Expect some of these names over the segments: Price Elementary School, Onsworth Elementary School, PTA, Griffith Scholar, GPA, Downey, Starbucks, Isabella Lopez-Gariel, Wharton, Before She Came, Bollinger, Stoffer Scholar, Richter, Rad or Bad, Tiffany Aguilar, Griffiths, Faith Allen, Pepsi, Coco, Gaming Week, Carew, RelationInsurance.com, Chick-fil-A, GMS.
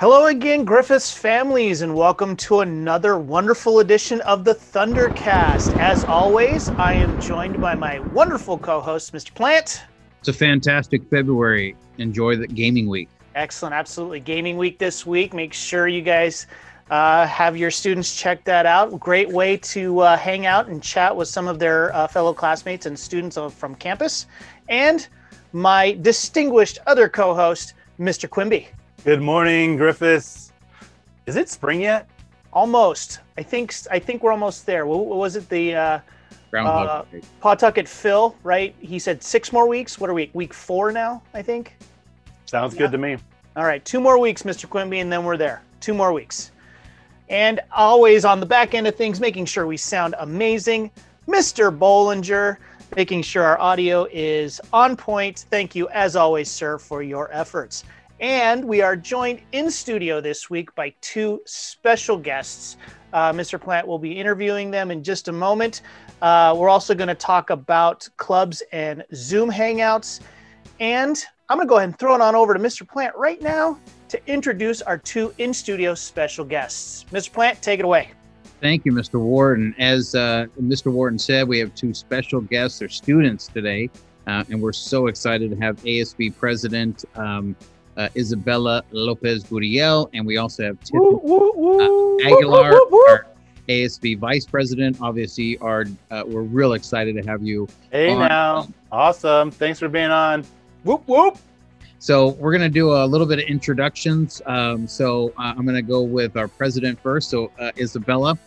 Hello again, Griffith's families, and welcome to another wonderful edition of the Thundercast. As always, I am joined by my wonderful co-host, Mr. Plant. It's a fantastic February. Enjoy the Gaming Week. Excellent. Absolutely. Gaming Week this week. Make sure you guys have your students check that out. Great way to hang out and chat with some of their fellow classmates and students from campus. And my distinguished other co-host, Mr. Quimby. Good morning, Griffiths. Is it spring yet? Almost. I think we're almost there. What was it? The Pawtucket Phil, right? He said 6 more weeks. What are we at? Week 4 now, I think. Sounds good to me. All right. 2 more weeks, Mr. Quimby, and then we're there. 2 more weeks. And always on the back end of things, making sure we sound amazing. Mr. Bollinger, making sure our audio is on point. Thank you, as always, sir, for your efforts. And we are joined in studio this week by 2 special guests. Mr. Plant will be interviewing them in just a moment. We're also going to talk about clubs and Zoom hangouts. And I'm going to go ahead and throw it on over to Mr. Plant right now to introduce our 2 in-studio special guests. Mr. Plant, take it away. Thank you, Mr. Warden. As Mr. Warden said, we have 2 special guests or students today. And we're so excited to have ASB President Isabella Lopez-Gariel, and we also have Tiffany Aguilar, our ASB Vice President. Obviously, we're real excited to have you. Hey, on. Now. Awesome. Thanks for being on. Whoop, whoop. So we're going to do a little bit of introductions. I'm going to go with our president first. So Isabella,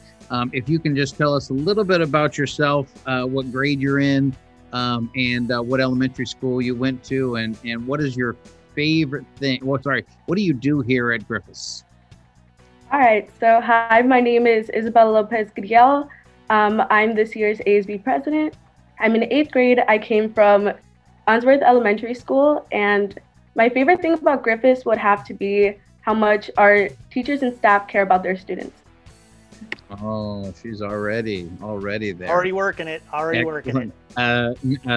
if you can just tell us a little bit about yourself, what grade you're in, and what elementary school you went to, and what is your favorite thing? Well, sorry, what do you do here at Griffiths? All right, so hi, my name is Isabella Lopez-Gariel. I'm this year's ASB president. I'm in 8th grade. I came from Onsworth Elementary School, and my favorite thing about Griffiths would have to be how much our teachers and staff care about their students. Oh, she's already there. Already working it.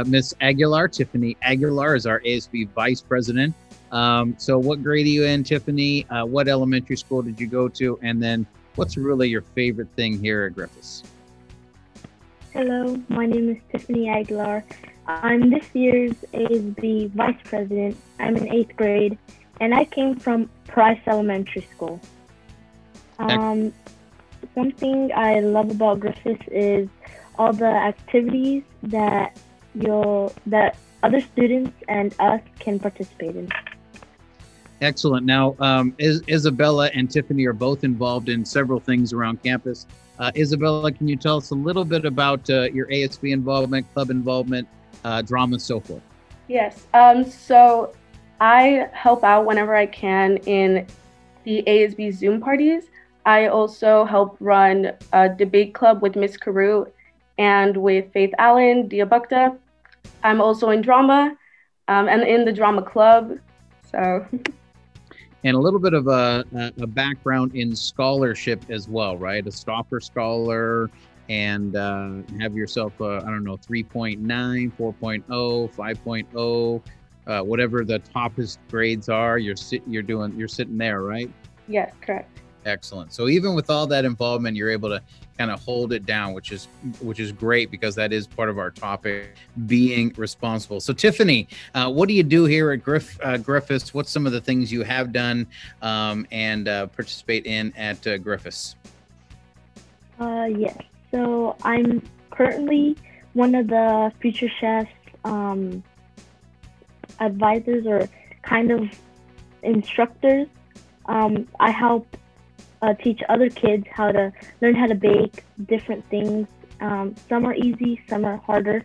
Miss Aguilar, Tiffany Aguilar is our ASB Vice President. So what grade are you in, Tiffany? What elementary school did you go to? And then what's really your favorite thing here at Griffiths? Hello, my name is Tiffany Aguilar. I'm this year's ASB Vice President. I'm in 8th grade, and I came from Price Elementary School. Something I love about Griffiths is all the activities that other students and us can participate in. Excellent. Now, Isabella and Tiffany are both involved in several things around campus. Isabella, can you tell us a little bit about your ASB involvement, club involvement, drama, and so forth? Yes. So I help out whenever I can in the ASB Zoom parties. I also help run a debate club with Miss Carew and with Faith Allen, Diabukta. I'm also in drama and in the drama club. So, and a little bit of a background in scholarship as well, right? A Stoffer Scholar, and have yourself, 3.9, 4.0, 5.0, whatever the toppest grades are. You're sitting there, right? Yes, correct. Excellent. So even with all that involvement, you're able to kind of hold it down, which is great, because that is part of our topic, being responsible. So Tiffany, what do you do here at Griffiths? What's some of the things you have done and participate in at Griffiths? Yes. So I'm currently one of the Future Chefs advisors, or kind of instructors. I help teach other kids how to learn how to bake different things. Some are easy, some are harder.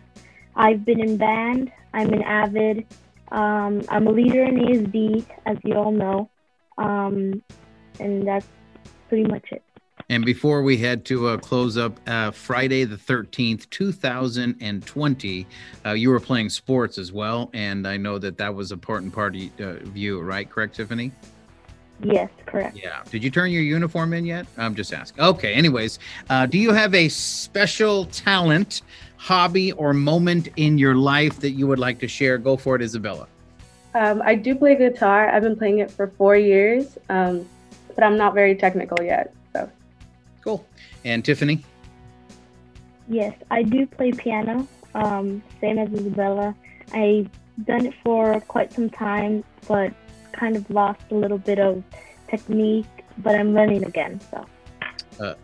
I've been in band. I'm in AVID. I'm a leader in ASB, as you all know. And that's pretty much it. And before we head to close up, Friday the 13th, 2020, you were playing sports as well. And I know that was a important part of you, right? Correct, Tiffany? Yes, correct. Yeah. Did you turn your uniform in yet? I'm just asking. Okay. Anyways, do you have a special talent, hobby, or moment in your life that you would like to share? Go for it, Isabella. I do play guitar. I've been playing it for 4 years, but I'm not very technical yet. So. Cool. And Tiffany? Yes, I do play piano. Same as Isabella. I've done it for quite some time, but kind of lost a little bit of technique, but I'm learning again. So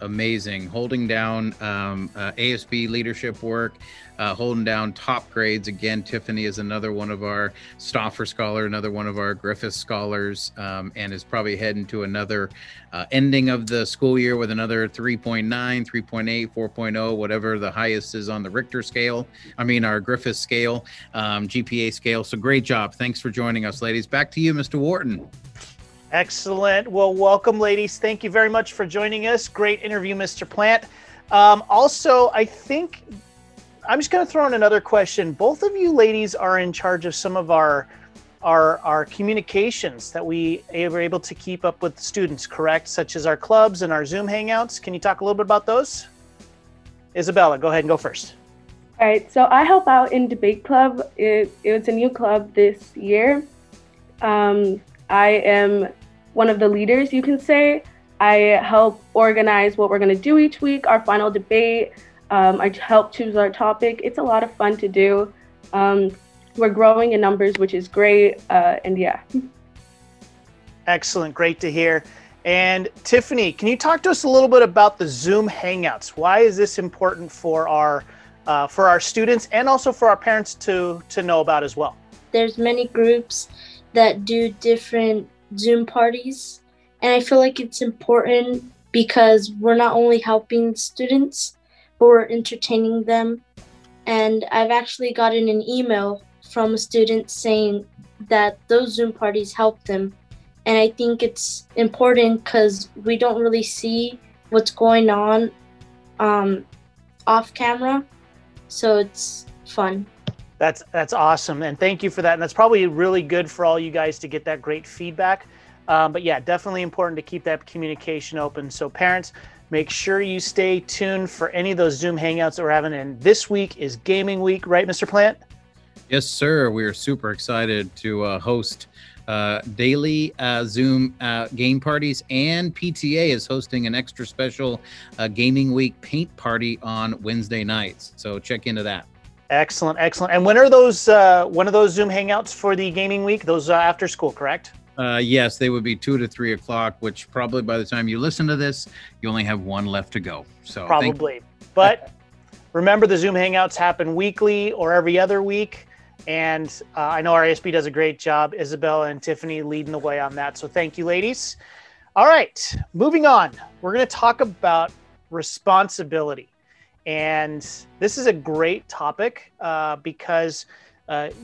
amazing, holding down ASB leadership work, holding down top grades. Again, Tiffany is another one of our Stoffer Scholar, another one of our Griffith Scholars, and is probably heading to another ending of the school year with another 3.9, 3.8, 4.0, whatever the highest is on the Richter scale. I mean, our Griffith scale, GPA scale. So great job. Thanks for joining us, ladies. Back to you, Mr. Wharton. Excellent. Well, welcome, ladies. Thank you very much for joining us. Great interview, Mr. Plant. Also, I think I'm just going to throw in another question. Both of you ladies are in charge of some of our communications that we were able to keep up with students, correct? Such as our clubs and our Zoom hangouts. Can you talk a little bit about those? Isabella, go ahead and go first. All right. So I help out in debate club. It's a new club this year. I am one of the leaders, you can say. I help organize what we're going to do each week, our final debate. I help choose our topic. It's a lot of fun to do. We're growing in numbers, which is great. And yeah. Excellent. Great to hear. And Tiffany, can you talk to us a little bit about the Zoom Hangouts? Why is this important for our students and also for our parents to know about as well? There's many groups that do different Zoom parties. And I feel like it's important because we're not only helping students, but we're entertaining them. And I've actually gotten an email from a student saying that those Zoom parties help them. And I think it's important because we don't really see what's going on off camera. So it's fun. That's awesome. And thank you for that. And that's probably really good for all you guys to get that great feedback. But yeah, definitely important to keep that communication open. So parents, make sure you stay tuned for any of those Zoom Hangouts that we're having. And this week is Gaming Week, right, Mr. Plant? Yes, sir. We are super excited to host daily Zoom game parties, and PTA is hosting an extra special Gaming Week paint party on Wednesday nights. So check into that. Excellent, excellent. And when are those one of those Zoom Hangouts for the Gaming Week? Those after school, correct? Yes, they would be 2 to 3 o'clock, which probably by the time you listen to this, you only have one left to go. So probably. But remember, the Zoom Hangouts happen weekly or every other week. And I know RASB does a great job. Isabella and Tiffany leading the way on that. So thank you, ladies. All right, moving on. We're going to talk about responsibility. And this is a great topic because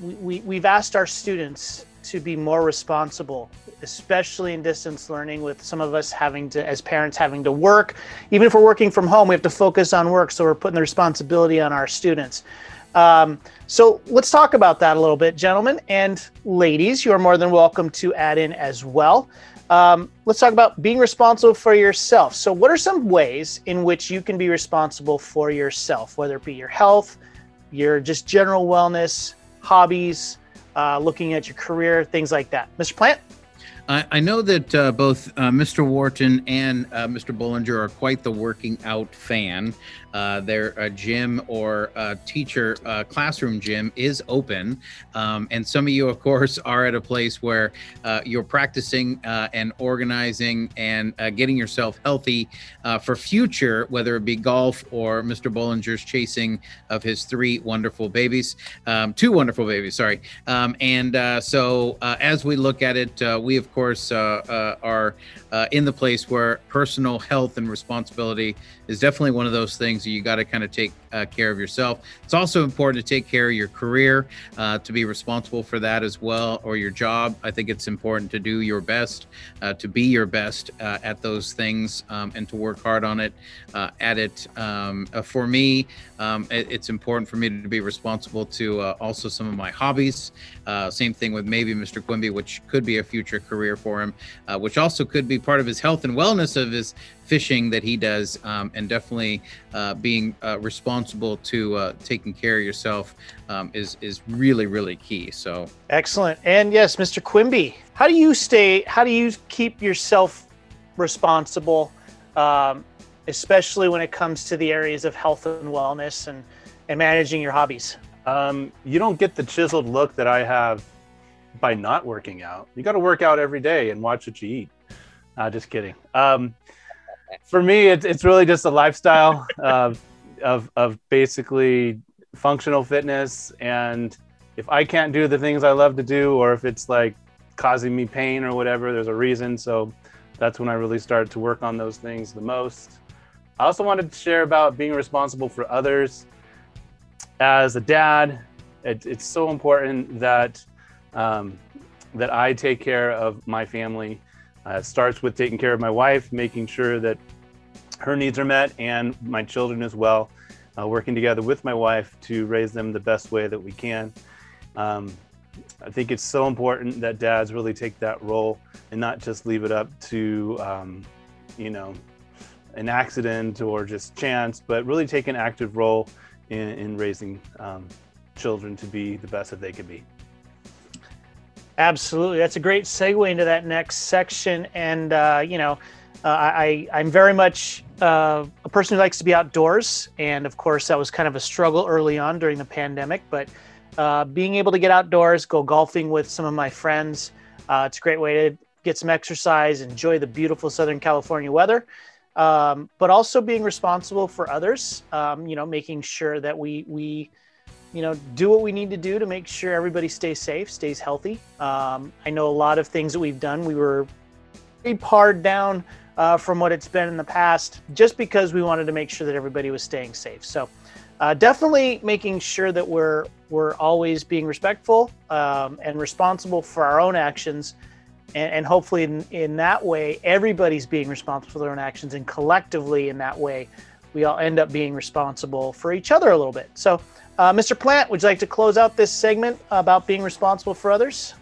we've asked our students to be more responsible, especially in distance learning, with some of us having to, as parents, having to work. Even if we're working from home, we have to focus on work, so we're putting the responsibility on our students. So let's talk about that a little bit, gentlemen. And ladies, you are more than welcome to add in as well. Let's talk about being responsible for yourself. So what are some ways in which you can be responsible for yourself, whether it be your health, your just general wellness, hobbies, looking at your career, things like that? Mr. Plant? I know that both Mr. Wharton and Mr. Bollinger are quite the working out fan. Their gym or teacher classroom gym is open. And some of you, of course, are at a place where you're practicing and organizing and getting yourself healthy for future, whether it be golf or Mr. Bollinger's chasing of his two wonderful babies, sorry. So as we look at it, we of course are in the place where personal health and responsibility is definitely one of those things that you got to kind of take care of yourself. It's also important to take care of your career, to be responsible for that as well, or your job. I think it's important to do your best, to be your best at those things, and to work hard on it, at it. For me, it's important for me to be responsible to also some of my hobbies. Same thing with maybe Mr. Quimby, which could be a future career career for him, which also could be part of his health and wellness of his fishing that he does, and definitely being responsible to taking care of yourself is really, really key. So excellent. And yes, Mr. Quimby, how do you keep yourself responsible, especially when it comes to the areas of health and wellness and managing your hobbies? You don't get the chiseled look that I have by not working out. You got to work out every day and watch what you eat. Just kidding. For me, it's really just a lifestyle of basically functional fitness. And if I can't do the things I love to do, or if it's like causing me pain or whatever, there's a reason. So that's when I really start to work on those things the most. I also wanted to share about being responsible for others. As a dad, it's so important that that I take care of my family. It starts with taking care of my wife, making sure that her needs are met, and my children as well, working together with my wife to raise them the best way that we can. I think it's so important that dads really take that role and not just leave it up to, you know, an accident or just chance, but really take an active role in raising children to be the best that they can be. Absolutely. That's a great segue into that next section. And, you know, I'm very much a person who likes to be outdoors. And of course, that was kind of a struggle early on during the pandemic. But being able to get outdoors, go golfing with some of my friends, it's a great way to get some exercise, enjoy the beautiful Southern California weather, but also being responsible for others, you know, making sure that we you know, do what we need to do to make sure everybody stays safe, stays healthy. I know a lot of things that we've done, we were pretty pared down from what it's been in the past, just because we wanted to make sure that everybody was staying safe. So definitely making sure that we're always being respectful and responsible for our own actions. And hopefully in that way, everybody's being responsible for their own actions, and collectively in that way, we all end up being responsible for each other a little bit. So Mr. Plant, would you like to close out this segment about being responsible for others?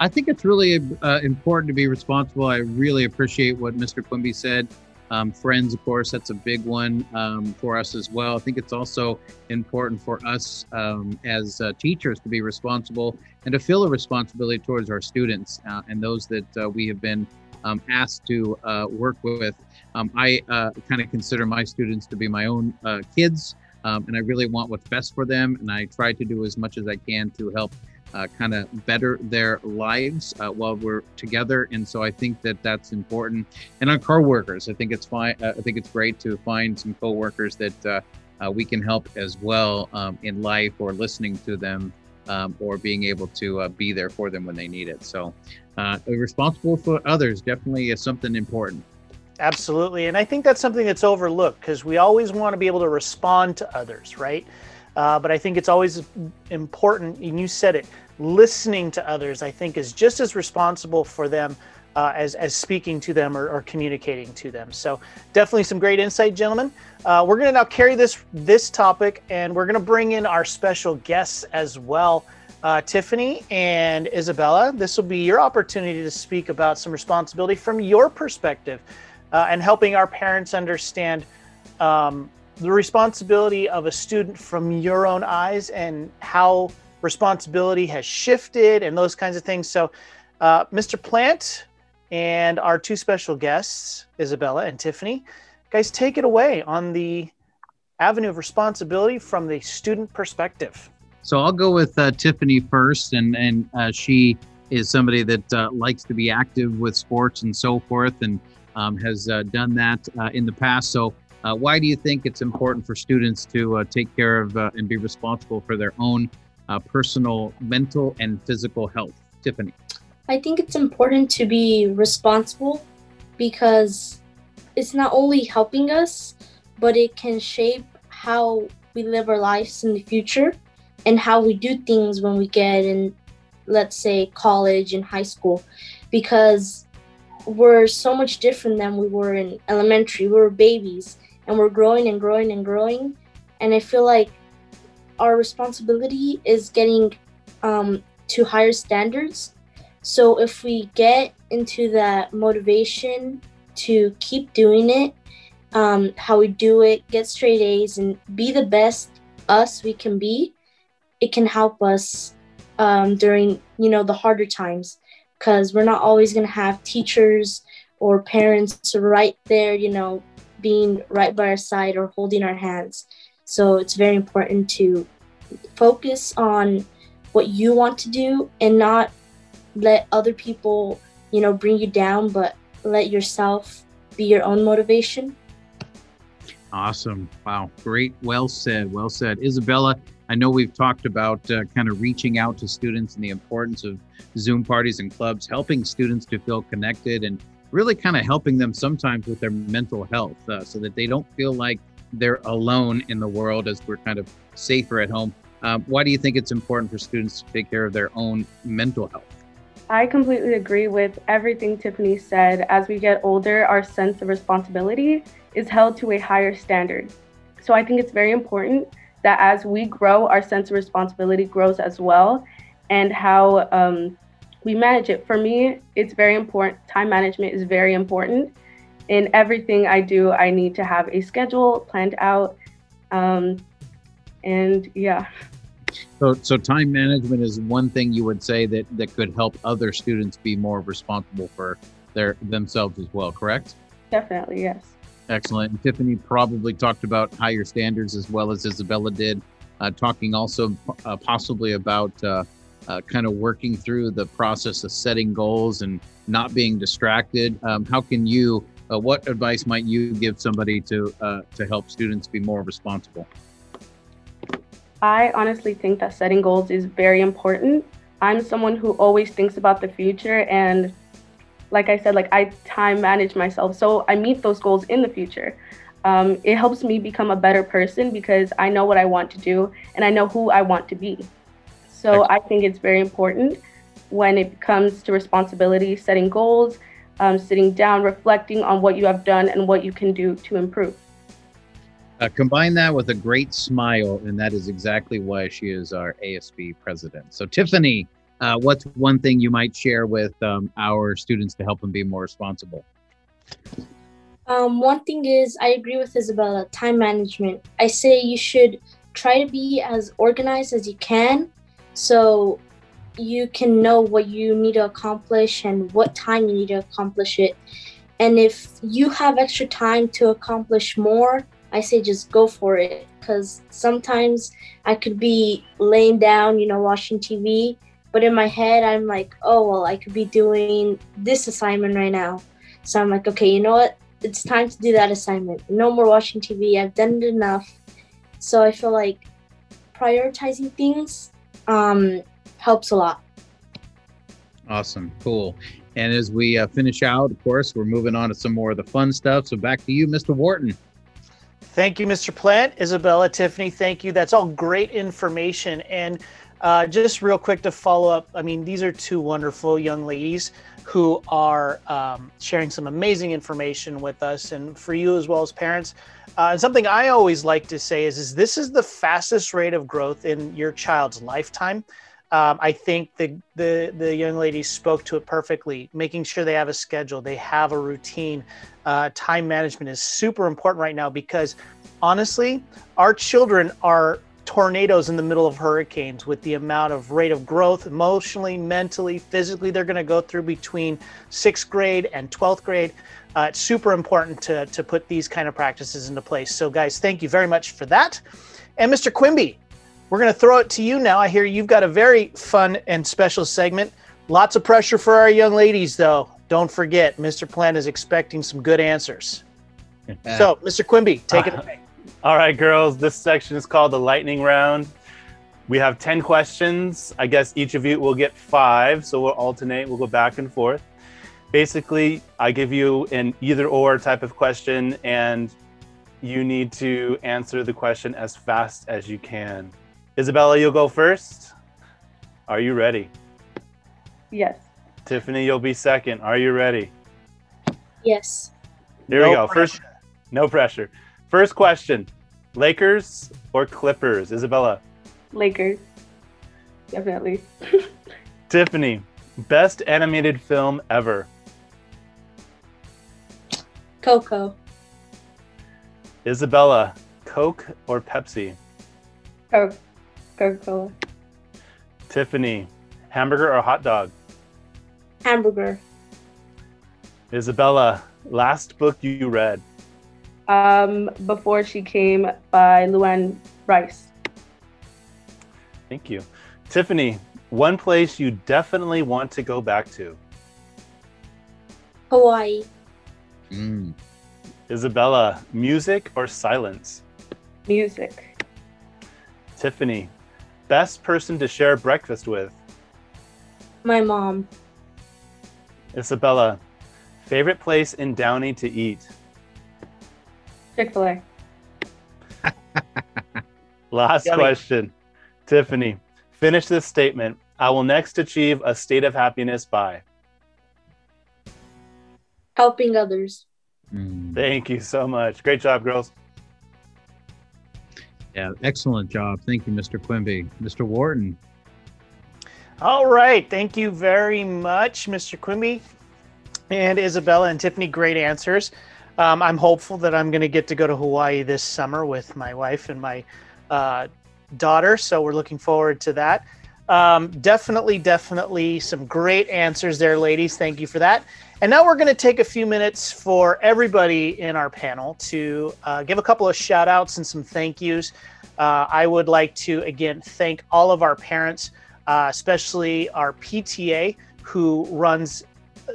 I think it's really important to be responsible. I really appreciate what Mr. Quimby said. Friends, of course, that's a big one for us as well. I think it's also important for us as teachers to be responsible and to feel a responsibility towards our students and those that we have been asked to work with. I kind of consider my students to be my own kids. And I really want what's best for them, and I try to do as much as I can to help kind of better their lives while we're together. And so I think that that's important. And on coworkers, I think it's fine. I think it's great to find some coworkers that we can help as well in life, or listening to them, or being able to be there for them when they need it. So responsible for others definitely is something important. Absolutely. And I think that's something that's overlooked, because we always want to be able to respond to others, right? But I think it's always important, and you said it, listening to others, I think, is just as responsible for them as speaking to them or communicating to them. So definitely some great insight, gentlemen. We're going to now carry this topic, and we're going to bring in our special guests as well. Tiffany and Isabella, this will be your opportunity to speak about some responsibility from your perspective. And helping our parents understand the responsibility of a student from your own eyes, and how responsibility has shifted and those kinds of things. So Mr. Plant and our two special guests, Isabella and Tiffany, guys, take it away on the avenue of responsibility from the student perspective. So I'll go with Tiffany first, and she is somebody that likes to be active with sports and so forth, and has done that in the past. So why do you think it's important for students to take care of and be responsible for their own personal, mental, and physical health? Tiffany. I think it's important to be responsible because it's not only helping us, but it can shape how we live our lives in the future and how we do things when we get in, let's say, college and high school, because we're so much different than we were in elementary. We were babies, and we're growing and growing and growing. And I feel like our responsibility is getting to higher standards So if we get into that motivation to keep doing it, how we do it, get straight A's and be the best us we can be, it can help us during, the harder times, because we're not always going to have teachers or parents right there, being right by our side or holding our hands. So it's very important to focus on what you want to do and not let other people, bring you down, but let yourself be your own motivation. Awesome. Wow. Great. Well said. Well said. Isabella, I know we've talked about kind of reaching out to students and the importance of Zoom parties and clubs, helping students to feel connected and really kind of helping them sometimes with their mental health so that they don't feel like they're alone in the world as we're kind of safer at home. Why do you think it's important for students to take care of their own mental health? I completely agree with everything Tiffany said. As we get older, our sense of responsibility is held to a higher standard. So I think it's very important that as we grow, our sense of responsibility grows as well, and how we manage it. For me, it's very important. Time management is very important. In everything I do, I need to have a schedule planned out. So time management is one thing you would say that could help other students be more responsible for themselves as well, correct? Definitely, yes. Excellent. And Tiffany probably talked about higher standards as well as Isabella did, talking also possibly about kind of working through the process of setting goals and not being distracted. How can you, what advice might you give somebody to help students be more responsible? I honestly think that setting goals is very important. I'm someone who always thinks about the future, and like I said, I time manage myself, so I meet those goals in the future. It helps me become a better person because I know what I want to do and I know who I want to be. So I think it's very important when it comes to responsibility, setting goals, sitting down, reflecting on what you have done and what you can do to improve. Combine that with a great smile, and that is exactly why she is our ASB president. So Tiffany, what's one thing you might share with our students to help them be more responsible? One thing is, I agree with Isabella, time management. I say you should try to be as organized as you can so you can know what you need to accomplish and what time you need to accomplish it. And if you have extra time to accomplish more, I say just go for it, because sometimes I could be laying down, watching TV, but in my head, I'm like, oh, well, I could be doing this assignment right now. So I'm like, okay, you know what? It's time to do that assignment. No more watching TV. I've done it enough. So I feel like prioritizing things helps a lot. Awesome. Cool. And as we finish out, of course, we're moving on to some more of the fun stuff. So back to you, Mr. Wharton. Thank you, Mr. Plant. Isabella, Tiffany, thank you. That's all great information. And just real quick to follow up, these are two wonderful young ladies who are sharing some amazing information with us, and for you as well as parents. And something I always like to say is this is the fastest rate of growth in your child's lifetime. I think the young ladies spoke to it perfectly, making sure they have a schedule, they have a routine. Time management is super important right now because, honestly, our children are tornadoes in the middle of hurricanes with the amount of rate of growth emotionally, mentally, physically they're going to go through between 6th grade and 12th grade. It's super important to put these kind of practices into place. So guys, thank you very much for that. And Mr. Quimby, we're going to throw it to you now. I hear you've got a very fun and special segment. Lots of pressure for our young ladies, though. Don't forget, Mr. Plant is expecting some good answers. So, Mr. Quimby, take it away. All right, girls, this section is called the lightning round. We have 10 questions. I guess each of you will get 5, so we'll alternate. We'll go back and forth. Basically, I give you an either-or type of question, and you need to answer the question as fast as you can. Isabella, you'll go first. Are you ready? Yes. Tiffany, you'll be second. Are you ready? Yes. Here we go. First, no pressure. First question, Lakers or Clippers? Isabella? Lakers, definitely. Tiffany, Best animated film ever. Coco. Isabella, Coke or Pepsi? Coke. Coca-Cola. Tiffany, hamburger or hot dog? Hamburger. Isabella, last book you read? Before She Came by Luann Rice. Thank you. Tiffany, one place you definitely want to go back to? Hawaii. Mm. Isabella, music or silence? Music. Tiffany, best person to share breakfast with? My mom. Isabella, favorite place in Downey to eat? Chick-fil-A. Last question. Tiffany, finish this statement. I will next achieve a state of happiness by? Helping others. Mm. Thank you so much. Great job, girls. Yeah, excellent job. Thank you, Mr. Quimby. Mr. Wharton. All right. Thank you very much, Mr. Quimby and Isabella and Tiffany. Great answers. I'm hopeful that I'm going to get to go to Hawaii this summer with my wife and my daughter. So we're looking forward to that. Definitely some great answers there, ladies. Thank you for that. And now we're going to take a few minutes for everybody in our panel to give a couple of shout outs and some thank yous. I would like to, again, thank all of our parents, especially our PTA who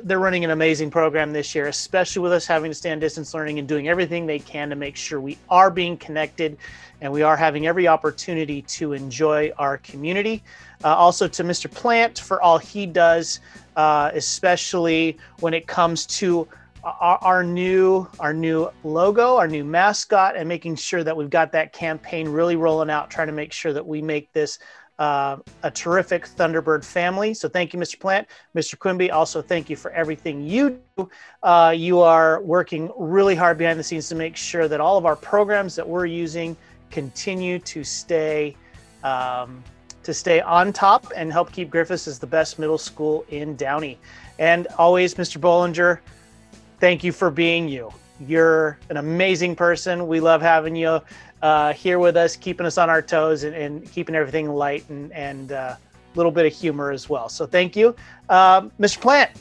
they're running an amazing program this year, especially with us having to stay on distance learning and doing everything they can to make sure we are being connected and we are having every opportunity to enjoy our community. Also to Mr. Plant for all he does, especially when it comes to our new logo, our new mascot, and making sure that we've got that campaign really rolling out, trying to make sure that we make this a terrific Thunderbird family. So thank you, Mr. Plant. Mr. Quimby, also thank you for everything you do. You are working really hard behind the scenes to make sure that all of our programs that we're using continue to stay on top and help keep Griffith as the best middle school in Downey. And always, Mr. Bollinger, thank you for being you. You're an amazing person. We love having you here with us, keeping us on our toes and keeping everything light and little bit of humor as well. So thank you. Mr. Plant.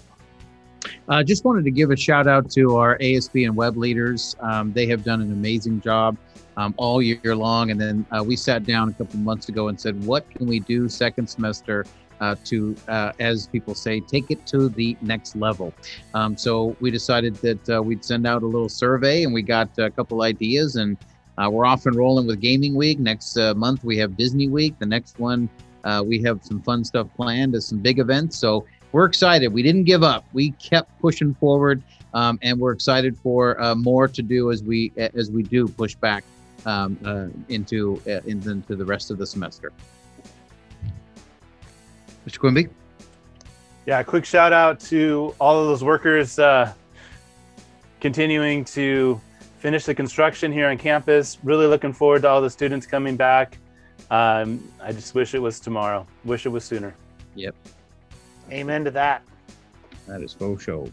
Just wanted to give a shout out to our ASB and web leaders. They have done an amazing job all year long. And then we sat down a couple months ago and said, what can we do second semester to, as people say, take it to the next level. So we decided that we'd send out a little survey, and we got a couple ideas, and we're off and rolling with Gaming Week. Next month, we have Disney Week. The next one, we have some fun stuff planned as some big events. So we're excited. We didn't give up. We kept pushing forward, and we're excited for more to do as we do push back into the rest of the semester. Mr. Quimby? Yeah, quick shout out to all of those workers continuing to finish the construction here on campus. Really looking forward to all the students coming back. I just wish it was tomorrow. Wish it was sooner. Yep. Amen to that. That is faux show.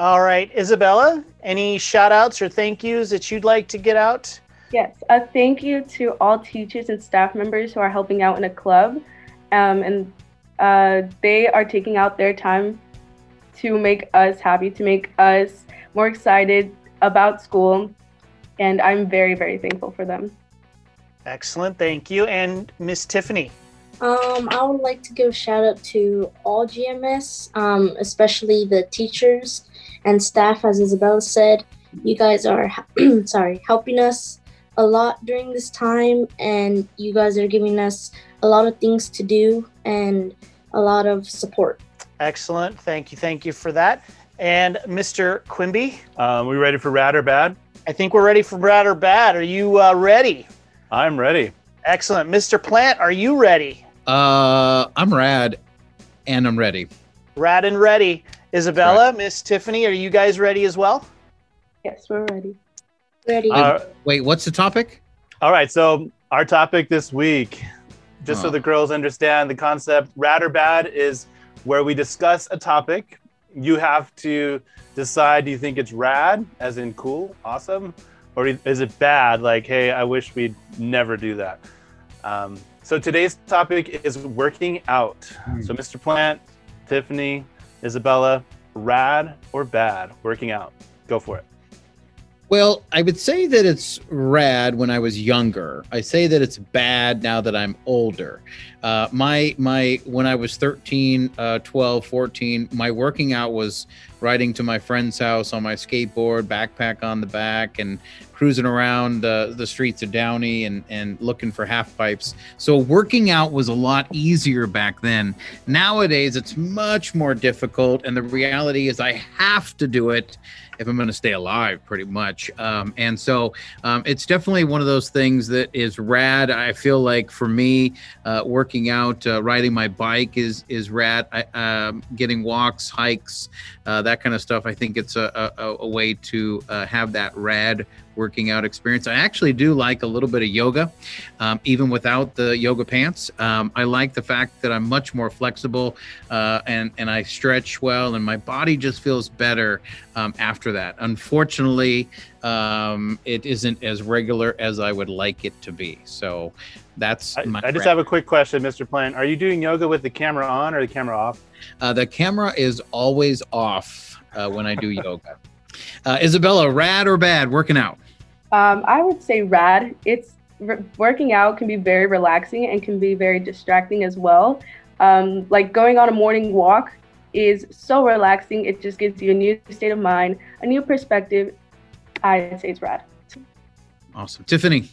All right, Isabella, any shout outs or thank yous that you'd like to get out? Yes, a thank you to all teachers and staff members who are helping out in a club. And they are taking out their time to make us happy, to make us more excited about school. And I'm very, very thankful for them. Excellent. Thank you. And Miss Tiffany. I would like to give a shout out to all GMS, especially the teachers and staff. As Isabella said, you guys are helping us a lot during this time, and you guys are giving us a lot of things to do and a lot of support. Excellent. Thank you for that. And Mr. Quimby? We ready for Rad or Bad? I think we're ready for Rad or Bad. Are you ready? I'm ready. Excellent. Mr. Plant, are you ready? I'm rad and I'm ready. Rad and ready. Isabella, Miss Tiffany, are you guys ready as well? Yes, we're ready. Ready. Wait, what's the topic? All right, so our topic this week just so the girls understand the concept. Rad or Bad is where we discuss a topic. You have to decide, do you think it's rad, as in cool, awesome, or is it bad, like, hey, I wish we'd never do that. So today's topic is working out. So Mr. Plant, Tiffany, Isabella, rad or bad, working out? Go for it. Well, I would say that it's rad when I was younger. I say that it's bad now that I'm older. When I was 13, 12, 14, my working out was riding to my friend's house on my skateboard, backpack on the back, and cruising around the streets of Downey and looking for half pipes. So working out was a lot easier back then. Nowadays, it's much more difficult. And the reality is I have to do it if I'm going to stay alive, pretty much. And so it's definitely one of those things that is rad. I feel like for me, working out, riding my bike is rad. Getting walks, hikes, that kind of stuff. I think it's a way to have that rad working out experience. I actually do like a little bit of yoga, even without the yoga pants. I like the fact that I'm much more flexible and I stretch well, and my body just feels better after that. Unfortunately, it isn't as regular as I would like it to be. So that's I just have a quick question, Mr. Plant. Are you doing yoga with the camera on or the camera off? The camera is always off when I do yoga. Isabella, rad or bad working out? I would say rad. It's working out can be very relaxing and can be very distracting as well. Like going on a morning walk is so relaxing. It just gives you a new state of mind, a new perspective. I'd say it's rad. Awesome. Tiffany?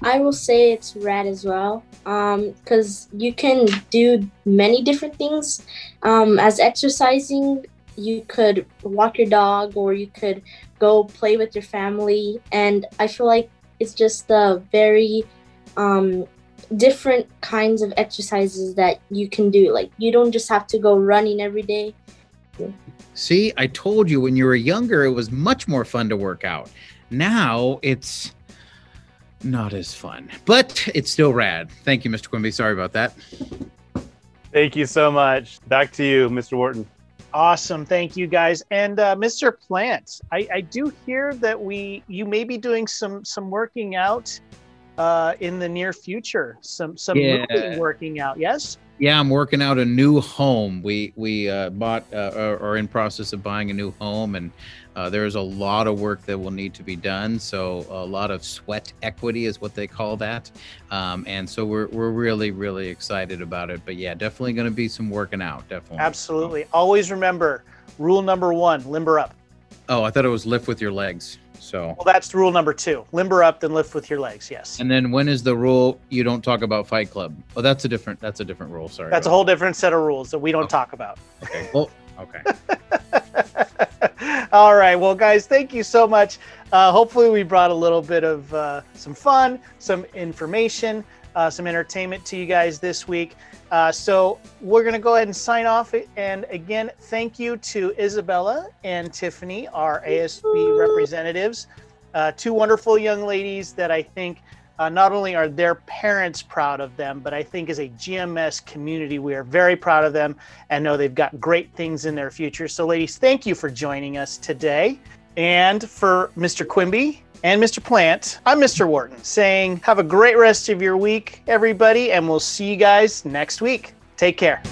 I will say it's rad as well, because you can do many different things as exercising. You could walk your dog, or you could go play with your family. And I feel like it's just the very different kinds of exercises that you can do. Like, you don't just have to go running every day. See, I told you when you were younger, it was much more fun to work out. Now it's not as fun, but it's still rad. Thank you, Mr. Quimby. Sorry about that. Thank you so much. Back to you, Mr. Wharton. Awesome. Thank you, guys. And Mr. Plant, I do hear that you may be doing some working out in the near future, some moving working out. Yes? Yeah, I'm working out a new home. We bought or are in process of buying a new home, and there's a lot of work that will need to be done. So a lot of sweat equity is what they call that. And so we're really, really excited about it. But yeah, definitely going to be some working out. Definitely. Absolutely. Always remember rule number one, limber up. Oh, I thought it was lift with your legs. So, well, that's rule number two, limber up, then lift with your legs. Yes. And then when is the rule? You don't talk about Fight Club. Oh, that's a different rule. Sorry. That's a whole different set of rules that we don't talk about. Okay. Well, okay. All right. Well, guys, thank you so much. Hopefully we brought a little bit of some fun, some information, some entertainment to you guys this week. So we're going to go ahead and sign off. And again, thank you to Isabella and Tiffany, our ASB representatives, two wonderful young ladies that I think not only are their parents proud of them, but I think as a GMS community, we are very proud of them and know they've got great things in their future. So ladies, thank you for joining us today. And for Mr. Quimby and Mr. Plant, I'm Mr. Wharton saying have a great rest of your week, everybody, and we'll see you guys next week. Take care.